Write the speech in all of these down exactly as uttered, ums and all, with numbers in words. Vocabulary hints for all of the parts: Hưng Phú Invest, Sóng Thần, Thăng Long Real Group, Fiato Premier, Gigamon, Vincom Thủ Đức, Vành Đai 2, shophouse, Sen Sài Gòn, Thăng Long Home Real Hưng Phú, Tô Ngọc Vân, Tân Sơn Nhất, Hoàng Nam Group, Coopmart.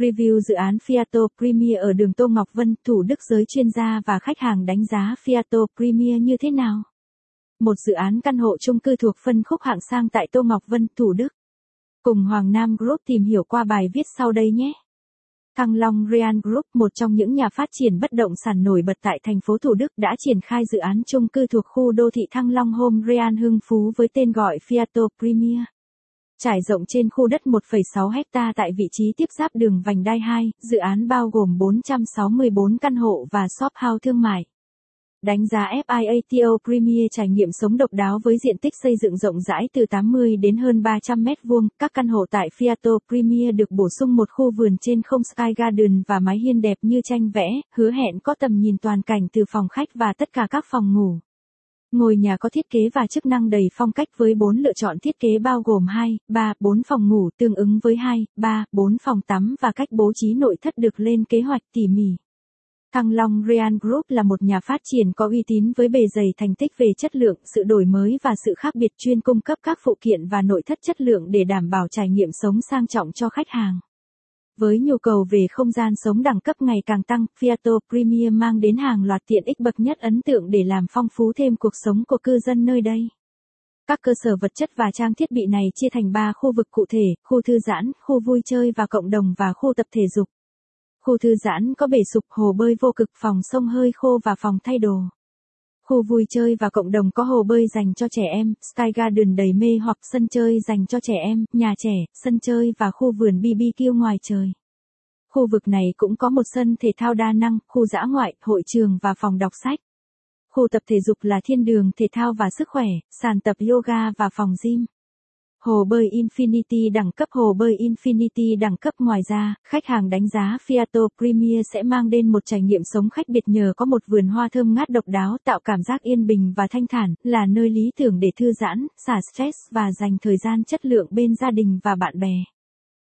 Review dự án Fiato Premier ở đường Tô Ngọc Vân, Thủ Đức. Giới chuyên gia và khách hàng đánh giá Fiato Premier như thế nào? Một dự án căn hộ chung cư thuộc phân khúc hạng sang tại Tô Ngọc Vân, Thủ Đức. Cùng Hoàng Nam Group tìm hiểu qua bài viết sau đây nhé. Thăng Long Real Group, một trong những nhà phát triển bất động sản nổi bật tại thành phố Thủ Đức, đã triển khai dự án chung cư thuộc khu đô thị Thăng Long Home Real Hưng Phú với tên gọi Fiato Premier. Trải rộng trên khu đất một phẩy sáu héc ta tại vị trí tiếp giáp đường Vành Đai hai, dự án bao gồm bốn trăm sáu mươi bốn căn hộ và shop house thương mại. Đánh giá Fiato Premier trải nghiệm sống độc đáo với diện tích xây dựng rộng rãi từ tám mươi đến hơn ba trăm mét vuông. Các căn hộ tại Fiato Premier được bổ sung một khu vườn trên không Sky Garden và mái hiên đẹp như tranh vẽ, hứa hẹn có tầm nhìn toàn cảnh từ phòng khách và tất cả các phòng ngủ. Ngôi nhà có thiết kế và chức năng đầy phong cách với bốn lựa chọn thiết kế bao gồm hai, ba, bốn phòng ngủ tương ứng với hai, ba, bốn phòng tắm và cách bố trí nội thất được lên kế hoạch tỉ mỉ. Thăng Long Real Group là một nhà phát triển có uy tín với bề dày thành tích về chất lượng, sự đổi mới và sự khác biệt, chuyên cung cấp các phụ kiện và nội thất chất lượng để đảm bảo trải nghiệm sống sang trọng cho khách hàng. Với nhu cầu về không gian sống đẳng cấp ngày càng tăng, Fiato Premier mang đến hàng loạt tiện ích bậc nhất ấn tượng để làm phong phú thêm cuộc sống của cư dân nơi đây. Các cơ sở vật chất và trang thiết bị này chia thành ba khu vực cụ thể: khu thư giãn, khu vui chơi và cộng đồng và khu tập thể dục. Khu thư giãn có bể sục, hồ bơi vô cực, phòng xông hơi khô và phòng thay đồ. Khu vui chơi và cộng đồng có hồ bơi dành cho trẻ em, Sky Garden đầy mê hoặc, sân chơi dành cho trẻ em, nhà trẻ, sân chơi và khu vườn bê bê kiu ngoài trời. Khu vực này cũng có một sân thể thao đa năng, khu dã ngoại, hội trường và phòng đọc sách. Khu tập thể dục là thiên đường thể thao và sức khỏe, sàn tập yoga và phòng gym. Hồ bơi Infinity đẳng cấp Hồ bơi Infinity đẳng cấp. Ngoài ra, khách hàng đánh giá Fiato Premier sẽ mang đến một trải nghiệm sống khách biệt nhờ có một vườn hoa thơm ngát độc đáo, tạo cảm giác yên bình và thanh thản, là nơi lý tưởng để thư giãn, xả stress và dành thời gian chất lượng bên gia đình và bạn bè.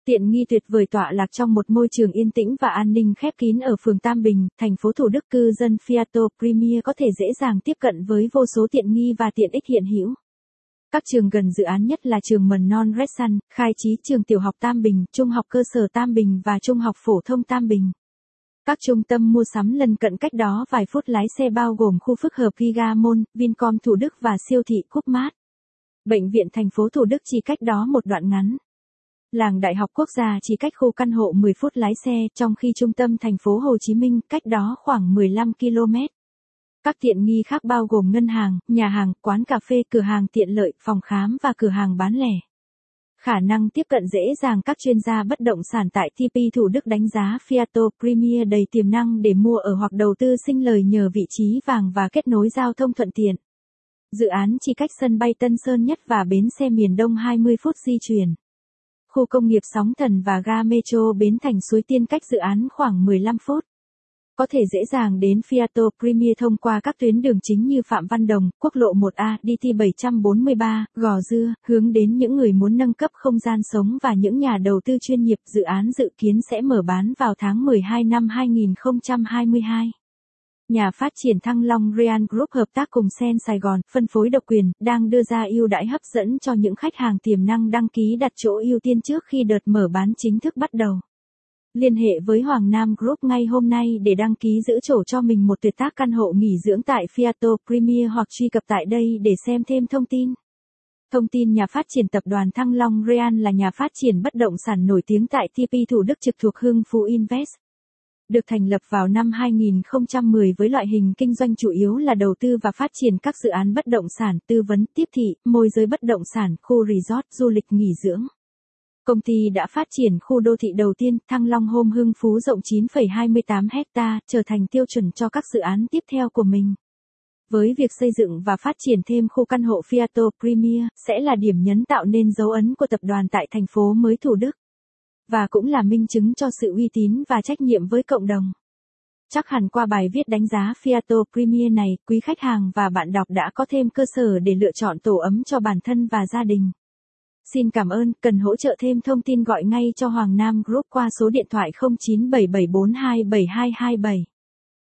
Tiện nghi tuyệt vời tọa lạc trong một môi trường yên tĩnh và an ninh khép kín ở phường Tam Bình, thành phố Thủ Đức. Cư dân Fiato Premier có thể dễ dàng tiếp cận với vô số tiện nghi và tiện ích hiện hữu. Các trường gần dự án nhất là trường mầm non Red Sun, Khai Trí, trường tiểu học Tam Bình, trung học cơ sở Tam Bình và trung học phổ thông Tam Bình. Các trung tâm mua sắm lân cận cách đó vài phút lái xe bao gồm khu phức hợp Gigamon, Vincom Thủ Đức và siêu thị Coopmart. Bệnh viện thành phố Thủ Đức chỉ cách đó một đoạn ngắn. Làng Đại học Quốc gia chỉ cách khu căn hộ mười phút lái xe, trong khi trung tâm thành phố Hồ Chí Minh cách đó khoảng mười lăm ki lô mét. Các tiện nghi khác bao gồm ngân hàng, nhà hàng, quán cà phê, cửa hàng tiện lợi, phòng khám và cửa hàng bán lẻ. Khả năng tiếp cận dễ dàng. Các chuyên gia bất động sản tại tê pê Thủ Đức đánh giá Fiato Premier đầy tiềm năng để mua ở hoặc đầu tư sinh lời nhờ vị trí vàng và kết nối giao thông thuận tiện. Dự án chỉ cách sân bay Tân Sơn Nhất và bến xe miền Đông hai mươi phút di chuyển. Khu công nghiệp Sóng Thần và ga metro Bến Thành Suối Tiên cách dự án khoảng mười lăm phút. Có thể dễ dàng đến Fiato Premier thông qua các tuyến đường chính như Phạm Văn Đồng, quốc lộ một A, đi ti bảy bốn ba, Gò Dưa, hướng đến những người muốn nâng cấp không gian sống và những nhà đầu tư chuyên nghiệp. Dự án dự kiến sẽ mở bán vào tháng mười hai năm hai nghìn không trăm hai mươi hai. Nhà phát triển Thăng Long Real Group hợp tác cùng Sen Sài Gòn, phân phối độc quyền, đang đưa ra ưu đãi hấp dẫn cho những khách hàng tiềm năng đăng ký đặt chỗ ưu tiên trước khi đợt mở bán chính thức bắt đầu. Liên hệ với Hoàng Nam Group ngay hôm nay để đăng ký giữ chỗ cho mình một tuyệt tác căn hộ nghỉ dưỡng tại Fiato Premier hoặc truy cập tại đây để xem thêm thông tin. Thông tin nhà phát triển tập đoàn Thăng Long Real là nhà phát triển bất động sản nổi tiếng tại tê pê Thủ Đức trực thuộc Hưng Phú Invest. Được thành lập vào năm hai nghìn không trăm mười với loại hình kinh doanh chủ yếu là đầu tư và phát triển các dự án bất động sản, tư vấn, tiếp thị, môi giới bất động sản, khu resort, du lịch nghỉ dưỡng. Công ty đã phát triển khu đô thị đầu tiên Thăng Long Home Hưng Phú rộng chín phẩy hai mươi tám héc ta, trở thành tiêu chuẩn cho các dự án tiếp theo của mình. Với việc xây dựng và phát triển thêm khu căn hộ Fiato Premier, sẽ là điểm nhấn tạo nên dấu ấn của tập đoàn tại thành phố mới Thủ Đức. Và cũng là minh chứng cho sự uy tín và trách nhiệm với cộng đồng. Chắc hẳn qua bài viết đánh giá Fiato Premier này, quý khách hàng và bạn đọc đã có thêm cơ sở để lựa chọn tổ ấm cho bản thân và gia đình. Xin cảm ơn, cần hỗ trợ thêm thông tin gọi ngay cho Hoàng Nam Group qua số điện thoại không chín bảy bảy bốn hai bảy hai hai bảy.